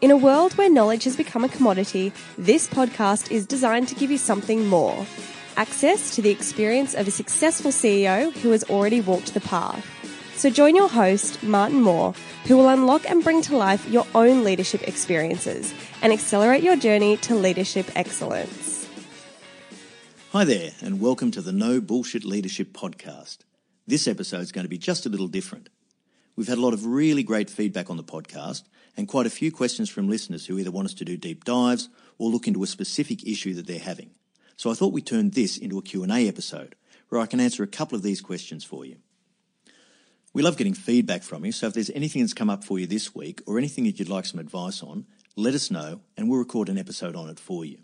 In a world where knowledge has become a commodity, this podcast is designed to give you something more. Access to the experience of a successful CEO who has already walked the path. So join your host, Martin Moore, who will unlock and bring to life your own leadership experiences and accelerate your journey to leadership excellence. Hi there, and welcome to the No Bullshit Leadership Podcast. This episode is going to be just a little different. We've had a lot of really great feedback on the podcast and quite a few questions from listeners who either want us to do deep dives or look into a specific issue that they're having. So I thought we turned this into a Q&A episode where I can answer a couple of these questions for you. We love getting feedback from you, so if there's anything that's come up for you this week or anything that you'd like some advice on, let us know and we'll record an episode on it for you.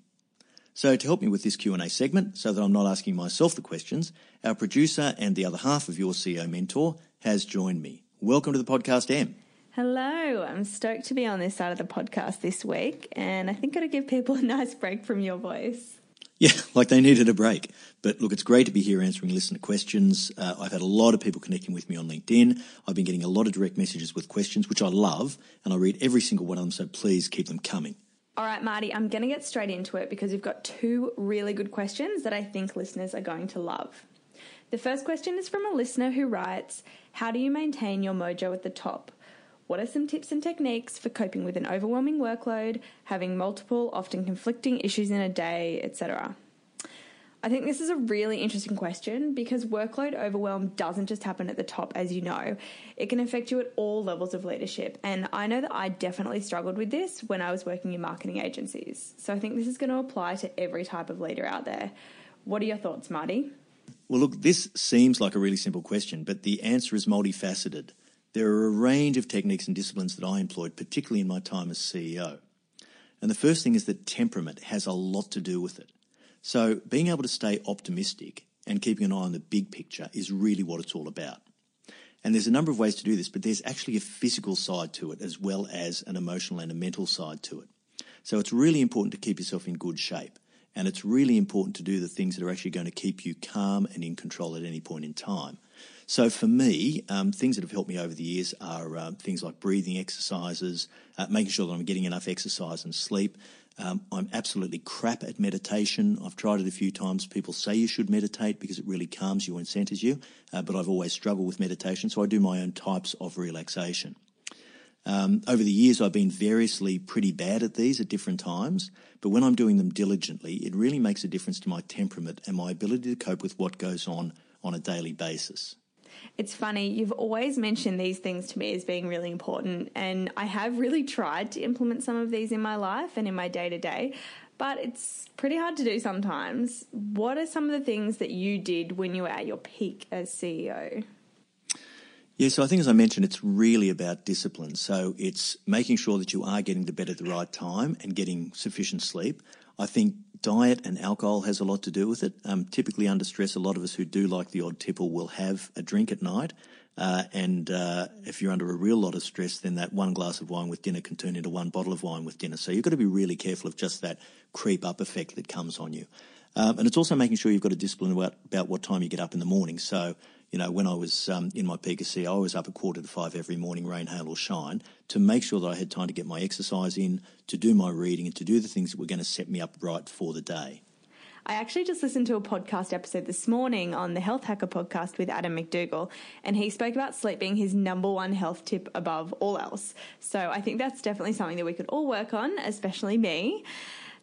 So to help me with this Q&A segment, so that I'm not asking myself the questions, our producer and the other half of Your CEO Mentor has joined me. Welcome to the podcast, Em. Hello, I'm stoked to be on this side of the podcast this week, and I think it'll give people a nice break from your voice. Yeah, like they needed a break. But look, it's great to be here answering listener questions. I've had a lot of people connecting with me on LinkedIn. I've been getting a lot of direct messages with questions, which I love, and I read every single one of them, so please keep them coming. All right, Marty, I'm going to get straight into it because we've got 2 really good questions that I think listeners are going to love. The first question is from a listener who writes, how do you maintain your mojo at the top? What are some tips and techniques for coping with an overwhelming workload, having multiple, often conflicting issues in a day, etc.? I think this is a really interesting question because workload overwhelm doesn't just happen at the top, as you know. It can affect you at all levels of leadership. And I know that I definitely struggled with this when I was working in marketing agencies. So I think this is going to apply to every type of leader out there. What are your thoughts, Marty? Well, look, this seems like a really simple question, but the answer is multifaceted. There are a range of techniques and disciplines that I employed, particularly in my time as CEO. And the first thing is that temperament has a lot to do with it. So being able to stay optimistic and keeping an eye on the big picture is really what it's all about. And there's a number of ways to do this, but there's actually a physical side to it as well as an emotional and a mental side to it. So it's really important to keep yourself in good shape. And it's really important to do the things that are actually going to keep you calm and in control at any point in time. So for me, things that have helped me over the years are things like breathing exercises, making sure that I'm getting enough exercise and sleep. I'm absolutely crap at meditation. I've tried it a few times. People say you should meditate because it really calms you and centers you, but I've always struggled with meditation, so I do my own types of relaxation. Over the years, I've been variously pretty bad at these at different times, but when I'm doing them diligently, it really makes a difference to my temperament and my ability to cope with what goes on a daily basis. It's funny, you've always mentioned these things to me as being really important, and I have really tried to implement some of these in my life and in my day-to-day, but it's pretty hard to do sometimes. What are some of the things that you did when you were at your peak as CEO? Yeah, so I think as I mentioned, it's really about discipline. So it's making sure that you are getting to bed at the right time and getting sufficient sleep. I think diet and alcohol has a lot to do with it. Typically under stress, a lot of us who do like the odd tipple will have a drink at night. And if you're under a real lot of stress, then that one glass of wine with dinner can turn into one bottle of wine with dinner. So you've got to be really careful of just that creep up effect that comes on you. And it's also making sure you've got a discipline about what time you get up in the morning. So, you know, when I was in my peak as CEO, I was up at 4:45 every morning, rain, hail or shine, to make sure that I had time to get my exercise in, to do my reading and to do the things that were going to set me up right for the day. I actually just listened to a podcast episode this morning on the Health Hacker podcast with Adam McDougall, and he spoke about sleep being his number one health tip above all else. So I think that's definitely something that we could all work on, especially me.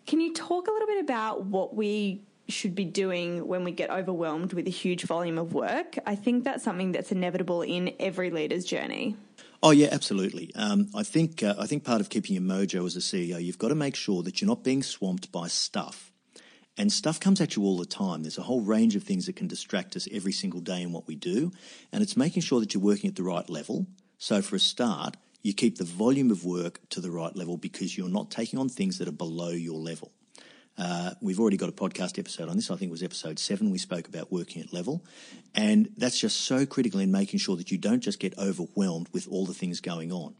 Can you talk a little bit about what we should be doing when we get overwhelmed with a huge volume of work? I think that's something that's inevitable in every leader's journey. Oh, yeah, absolutely. I think part of keeping your mojo as a CEO, you've got to make sure that you're not being swamped by stuff. And stuff comes at you all the time. There's a whole range of things that can distract us every single day in what we do. And it's making sure that you're working at the right level. So for a start, you keep the volume of work to the right level because you're not taking on things that are below your level. We've already got a podcast episode on this. I think it was episode 7. We spoke about working at level. And that's just so critical in making sure that you don't just get overwhelmed with all the things going on.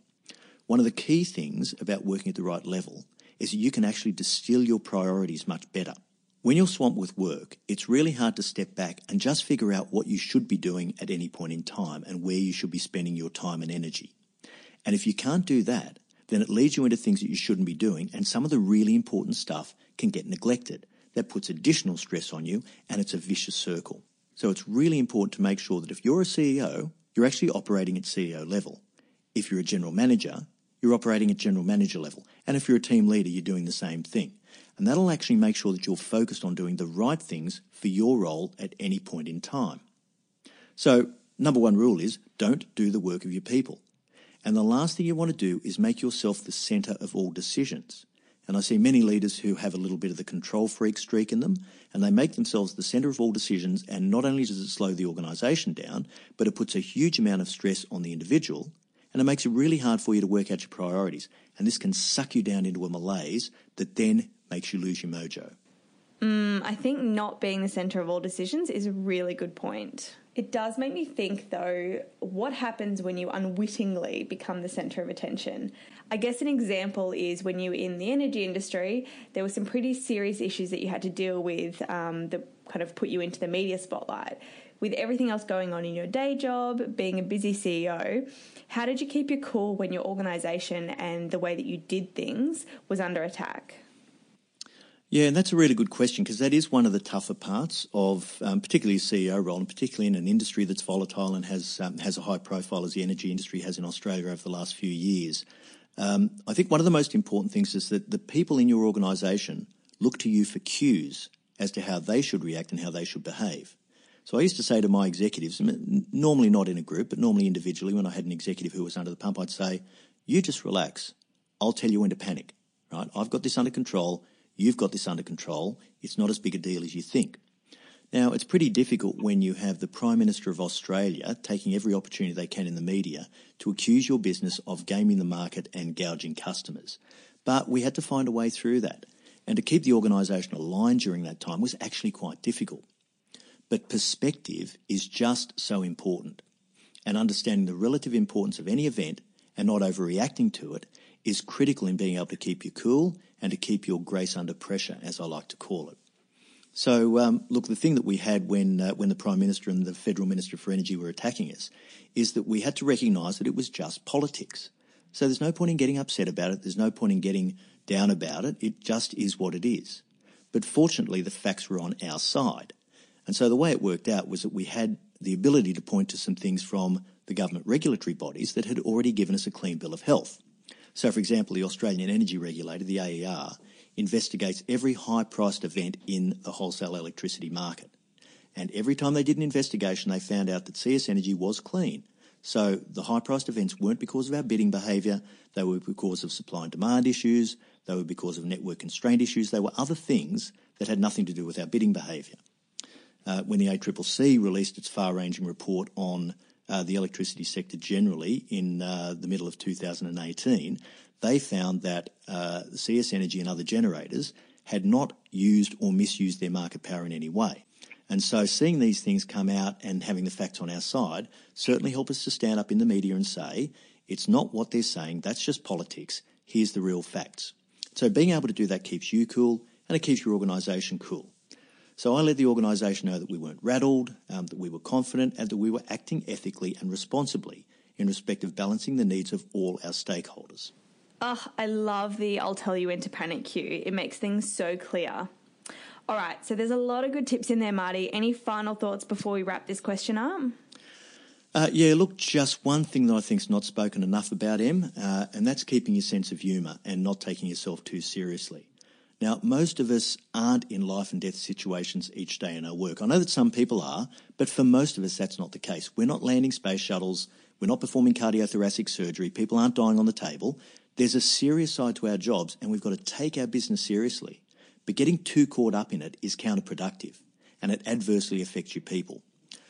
One of the key things about working at the right level is that you can actually distill your priorities much better. When you're swamped with work, it's really hard to step back and just figure out what you should be doing at any point in time and where you should be spending your time and energy. And if you can't do that, then it leads you into things that you shouldn't be doing, and some of the really important stuff can get neglected. That puts additional stress on you, and it's a vicious circle. So it's really important to make sure that if you're a CEO, you're actually operating at CEO level. If you're a general manager, you're operating at general manager level. And if you're a team leader, you're doing the same thing. And that'll actually make sure that you're focused on doing the right things for your role at any point in time. So number one rule is don't do the work of your people. And the last thing you want to do is make yourself the centre of all decisions. And I see many leaders who have a little bit of the control freak streak in them, and they make themselves the centre of all decisions, and not only does it slow the organisation down, but it puts a huge amount of stress on the individual, and it makes it really hard for you to work out your priorities. And this can suck you down into a malaise that then makes you lose your mojo. I think not being the centre of all decisions is a really good point. It does make me think, though, what happens when you unwittingly become the centre of attention? I guess an example is when you were in the energy industry, there were some pretty serious issues that you had to deal with that kind of put you into the media spotlight. With everything else going on in your day job, being a busy CEO, how did you keep your cool when your organisation and the way that you did things was under attack? Yeah, and that's a really good question because that is one of the tougher parts of particularly a CEO role, and particularly in an industry that's volatile and has a high profile as the energy industry has in Australia over the last few years. I think one of the most important things is that the people in your organisation look to you for cues as to how they should react and how they should behave. So I used to say to my executives, normally not in a group, but normally individually, when I had an executive who was under the pump, I'd say, you just relax. I'll tell you when to panic, right? I've got this under control. You've got this under control. It's not as big a deal as you think. Now, it's pretty difficult when you have the Prime Minister of Australia taking every opportunity they can in the media to accuse your business of gaming the market and gouging customers. But we had to find a way through that, and to keep the organisation aligned during that time was actually quite difficult. But perspective is just so important, and understanding the relative importance of any event and not overreacting to it is critical in being able to keep you cool and to keep your grace under pressure, as I like to call it. So, look, the thing that we had when the Prime Minister and the Federal Minister for Energy were attacking us is that we had to recognise that it was just politics. So there's no point in getting upset about it. There's no point in getting down about it. It just is what it is. But fortunately, the facts were on our side. And so the way it worked out was that we had the ability to point to some things from the government regulatory bodies that had already given us a clean bill of health. So, for example, the Australian Energy Regulator, the AER, investigates every high-priced event in the wholesale electricity market. And every time they did an investigation, they found out that CS Energy was clean. So the high-priced events weren't because of our bidding behaviour, they were because of supply and demand issues, they were because of network constraint issues, they were other things that had nothing to do with our bidding behaviour. When the ACCC released its far-ranging report on the electricity sector generally in the middle of 2018, they found that CS Energy and other generators had not used or misused their market power in any way. And so seeing these things come out and having the facts on our side certainly help us to stand up in the media and say, it's not what they're saying, that's just politics, here's the real facts. So being able to do that keeps you cool and it keeps your organisation cool. So I let the organisation know that we weren't rattled, that we were confident and that we were acting ethically and responsibly in respect of balancing the needs of all our stakeholders. Oh, I love the I'll tell you when to panic cue. It makes things so clear. All right, so there's a lot of good tips in there, Marty. Any final thoughts before we wrap this question up? Look, just one thing that I think's not spoken enough about, Em, and that's keeping your sense of humour and not taking yourself too seriously. Now, most of us aren't in life and death situations each day in our work. I know that some people are, but for most of us, that's not the case. We're not landing space shuttles. We're not performing cardiothoracic surgery. People aren't dying on the table. There's a serious side to our jobs and we've got to take our business seriously. But getting too caught up in it is counterproductive and it adversely affects your people.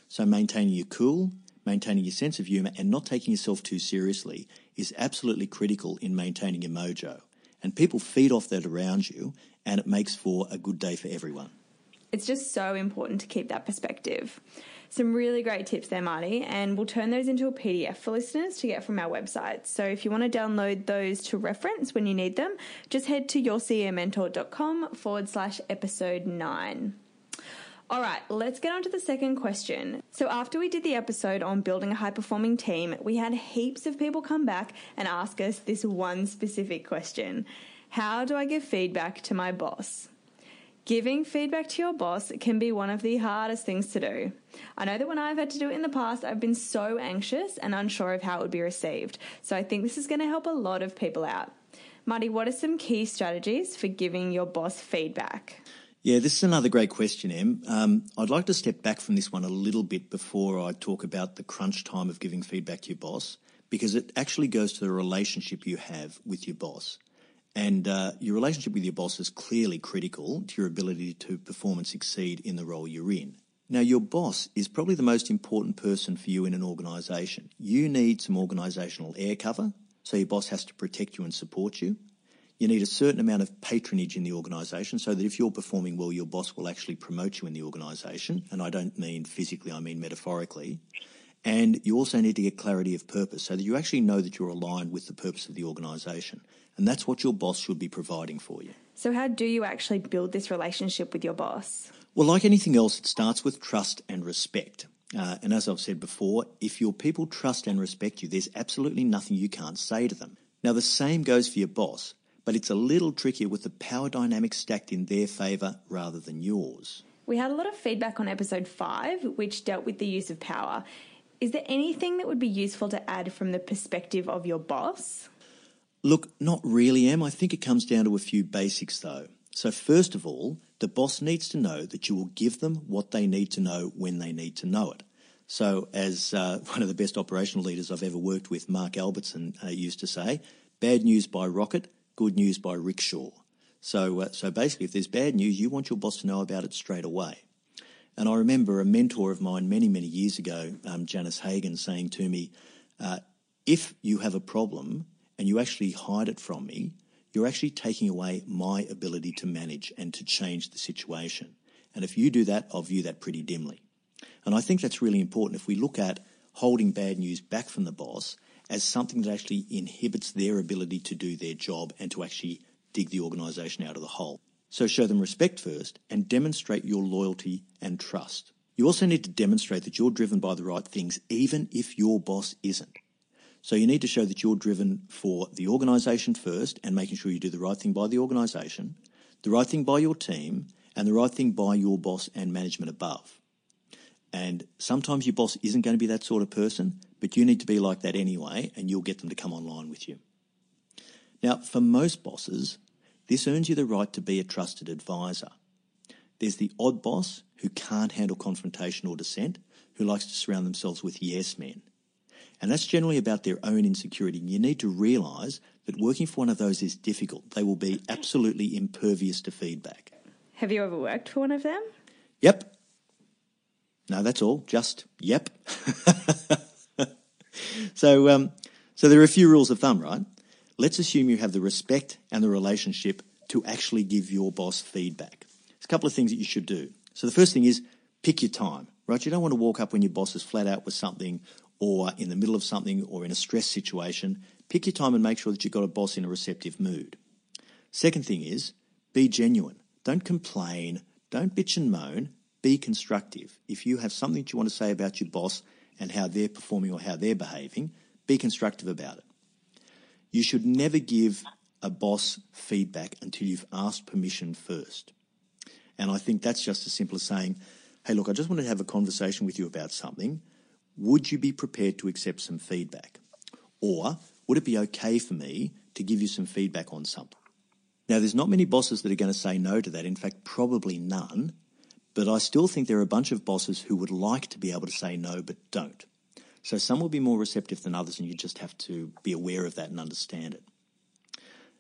So maintaining your cool, maintaining your sense of humour and not taking yourself too seriously is absolutely critical in maintaining your mojo. And people feed off that around you and it makes for a good day for everyone. It's just so important to keep that perspective. Some really great tips there, Marty, and we'll turn those into a PDF for listeners to get from our website. So if you want to download those to reference when you need them, just head to yourceomentor.com/episode 9. All right, let's get on to the second question. So after we did the episode on building a high-performing team, we had heaps of people come back and ask us this one specific question. How do I give feedback to my boss? Giving feedback to your boss can be one of the hardest things to do. I know that when I've had to do it in the past, I've been so anxious and unsure of how it would be received. So I think this is going to help a lot of people out. Marty, what are some key strategies for giving your boss feedback? Yeah, this is another great question, Em. I'd like to step back from this one a little bit before I talk about the crunch time of giving feedback to your boss, because it actually goes to the relationship you have with your boss. And your relationship with your boss is clearly critical to your ability to perform and succeed in the role you're in. Now, your boss is probably the most important person for you in an organisation. You need some organisational air cover, so your boss has to protect you and support you. You need a certain amount of patronage in the organisation so that if you're performing well, your boss will actually promote you in the organisation. And I don't mean physically, I mean metaphorically. And you also need to get clarity of purpose so that you actually know that you're aligned with the purpose of the organisation. And that's what your boss should be providing for you. So how do you actually build this relationship with your boss? Well, like anything else, it starts with trust and respect. And as I've said before, if your people trust and respect you, there's absolutely nothing you can't say to them. Now, the same goes for your boss, but it's a little trickier with the power dynamic stacked in their favour rather than yours. We had a lot of feedback on episode 5, which dealt with the use of power. Is there anything that would be useful to add from the perspective of your boss? Look, not really, Em. I think it comes down to a few basics, though. So first of all, the boss needs to know that you will give them what they need to know when they need to know it. So as one of the best operational leaders I've ever worked with, Mark Albertson, used to say, bad news by rocket, good news by rickshaw. So basically, if there's bad news, you want your boss to know about it straight away. And I remember a mentor of mine many, many years ago, Janice Hagen, saying to me, if you have a problem and you actually hide it from me, you're actually taking away my ability to manage and to change the situation. And if you do that, I'll view that pretty dimly. And I think that's really important. If we look at holding bad news back from the boss as something that actually inhibits their ability to do their job and to actually dig the organisation out of the hole. So show them respect first and demonstrate your loyalty and trust. You also need to demonstrate that you're driven by the right things, even if your boss isn't. So you need to show that you're driven for the organisation first and making sure you do the right thing by the organisation, the right thing by your team, and the right thing by your boss and management above. And sometimes your boss isn't going to be that sort of person, but you need to be like that anyway, and you'll get them to come online with you. Now, for most bosses, this earns you the right to be a trusted advisor. There's the odd boss who can't handle confrontation or dissent, who likes to surround themselves with yes men. And that's generally about their own insecurity. You need to realise that working for one of those is difficult. They will be absolutely impervious to feedback. Have you ever worked for one of them? Yep. No, that's all. Just yep. So there are a few rules of thumb, right? Let's assume you have the respect and the relationship to actually give your boss feedback. There's a couple of things that you should do. So the first thing is pick your time, right? You don't want to walk up when your boss is flat out with something or in the middle of something or in a stress situation. Pick your time and make sure that you've got a boss in a receptive mood. Second thing is be genuine. Don't complain. Don't bitch and moan. Be constructive. If you have something that you want to say about your boss and how they're performing or how they're behaving, be constructive about it. You should never give a boss feedback until you've asked permission first. And I think that's just as simple as saying, hey, look, I just wanted to have a conversation with you about something. Would you be prepared to accept some feedback? Or would it be okay for me to give you some feedback on something? Now, there's not many bosses that are going to say no to that. In fact, probably none. But I still think there are a bunch of bosses who would like to be able to say no but don't. So some will be more receptive than others, and you just have to be aware of that and understand it.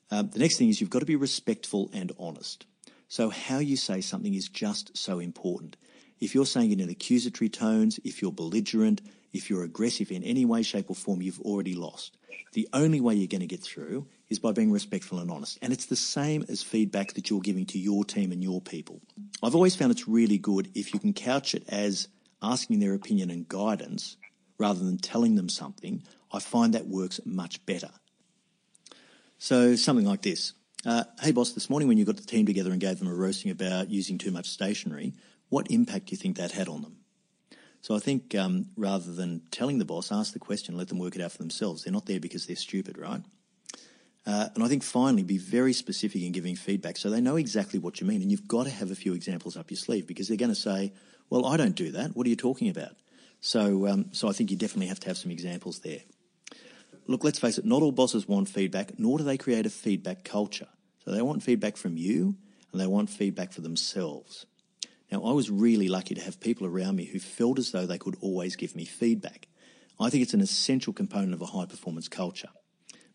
The next thing is you've got to be respectful and honest. So how you say something is just so important. If you're saying it in accusatory tones, if you're belligerent, if you're aggressive in any way, shape or form, you've already lost. The only way you're going to get through is by being respectful and honest. And it's the same as feedback that you're giving to your team and your people. I've always found it's really good if you can couch it as asking their opinion and guidance rather than telling them something. I find that works much better. So something like this. Hey, boss, this morning when you got the team together and gave them a roasting about using too much stationery, what impact do you think that had on them? So I think rather than telling the boss, ask the question, let them work it out for themselves. They're not there because they're stupid, right? And I think finally be very specific in giving feedback so they know exactly what you mean. And you've got to have a few examples up your sleeve because they're going to say, well, I don't do that. What are you talking about? So I think you definitely have to have some examples there. Look, let's face it, not all bosses want feedback, nor do they create a feedback culture. So they want feedback from you and they want feedback for themselves. Now, I was really lucky to have people around me who felt as though they could always give me feedback. I think it's an essential component of a high-performance culture.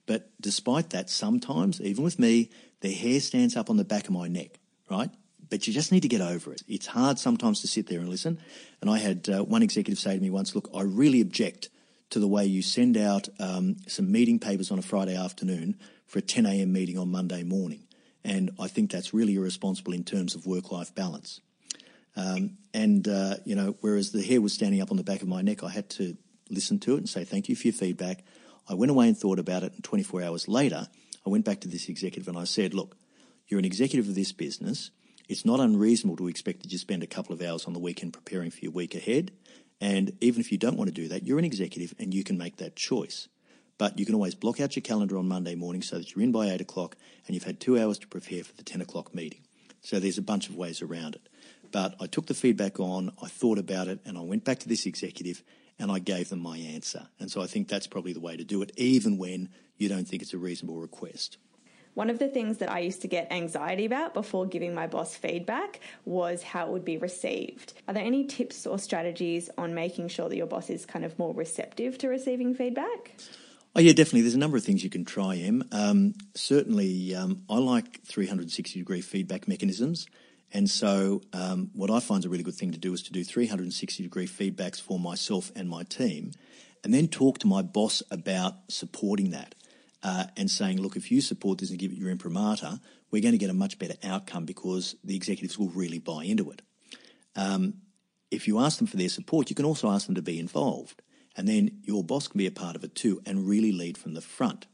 But despite that, sometimes, even with me, the hair stands up on the back of my neck, right? But you just need to get over it. It's hard sometimes to sit there and listen. And I had one executive say to me once, look, I really object to the way you send out some meeting papers on a Friday afternoon for a 10 a.m. meeting on Monday morning. And I think that's really irresponsible in terms of work-life balance. Whereas the hair was standing up on the back of my neck, I had to listen to it and say thank you for your feedback. I went away and thought about it, and 24 hours later, I went back to this executive and I said, look, you're an executive of this business. It's not unreasonable to expect that you spend a couple of hours on the weekend preparing for your week ahead. And even if you don't want to do that, you're an executive and you can make that choice. But you can always block out your calendar on Monday morning so that you're in by 8 o'clock and you've had 2 hours to prepare for the 10 o'clock meeting. So there's a bunch of ways around it. But I took the feedback on, I thought about it, and I went back to this executive and I gave them my answer. And so I think that's probably the way to do it, even when you don't think it's a reasonable request. One of the things that I used to get anxiety about before giving my boss feedback was how it would be received. Are there any tips or strategies on making sure that your boss is kind of more receptive to receiving feedback? Oh, yeah, definitely. There's a number of things you can try, Em. I like 360-degree feedback mechanisms. And so what I find is a really good thing to do is to do 360-degree feedbacks for myself and my team, and then talk to my boss about supporting that and saying, look, if you support this and give it your imprimatur, we're going to get a much better outcome because the executives will really buy into it. If you ask them for their support, you can also ask them to be involved. And then your boss can be a part of it too and really lead from the front.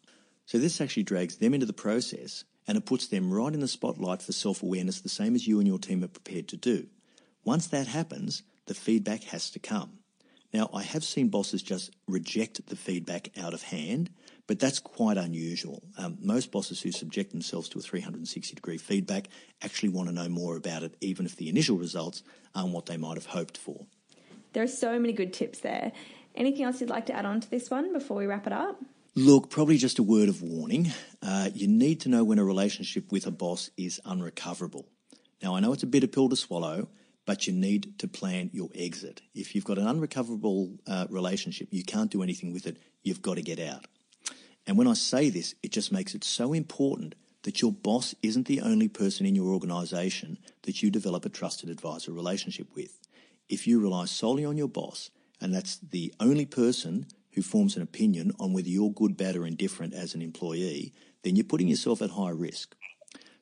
So this actually drags them into the process and it puts them right in the spotlight for self-awareness, the same as you and your team are prepared to do. Once that happens, the feedback has to come. Now, I have seen bosses just reject the feedback out of hand, but that's quite unusual. Most bosses who subject themselves to a 360-degree feedback actually want to know more about it, even if the initial results aren't what they might have hoped for. There are so many good tips there. Anything else you'd like to add on to this one before we wrap it up? Look, probably just a word of warning. You need to know when a relationship with a boss is unrecoverable. Now, I know it's a bitter pill to swallow, but you need to plan your exit. If you've got an unrecoverable relationship, you can't do anything with it. You've got to get out. And when I say this, it just makes it so important that your boss isn't the only person in your organisation that you develop a trusted advisor relationship with. If you rely solely on your boss, and that's the only person who forms an opinion on whether you're good, bad or indifferent as an employee, then you're putting yourself at high risk.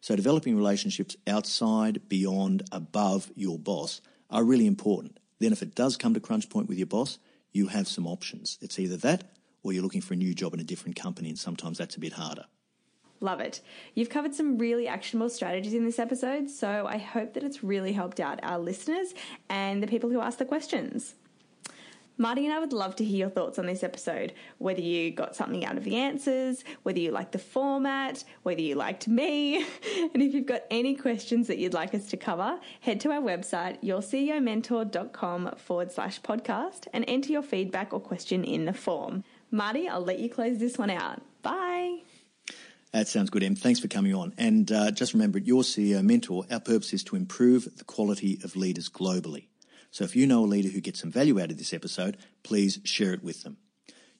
So developing relationships outside, beyond, above your boss are really important. Then if it does come to crunch point with your boss, you have some options. It's either that or you're looking for a new job in a different company, and sometimes that's a bit harder. Love it. You've covered some really actionable strategies in this episode, so I hope that it's really helped out our listeners and the people who ask the questions. Marty and I would love to hear your thoughts on this episode, whether you got something out of the answers, whether you liked the format, whether you liked me. And if you've got any questions that you'd like us to cover, head to our website, yourceomentor.com/podcast, and enter your feedback or question in the form. Marty, I'll let you close this one out. Bye. That sounds good, Em. Thanks for coming on. And just remember, at Your CEO Mentor, our purpose is to improve the quality of leaders globally. So if you know a leader who gets some value out of this episode, please share it with them.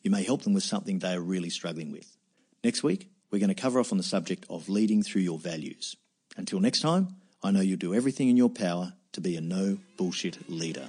You may help them with something they are really struggling with. Next week, we're going to cover off on the subject of leading through your values. Until next time, I know you'll do everything in your power to be a no bullshit leader.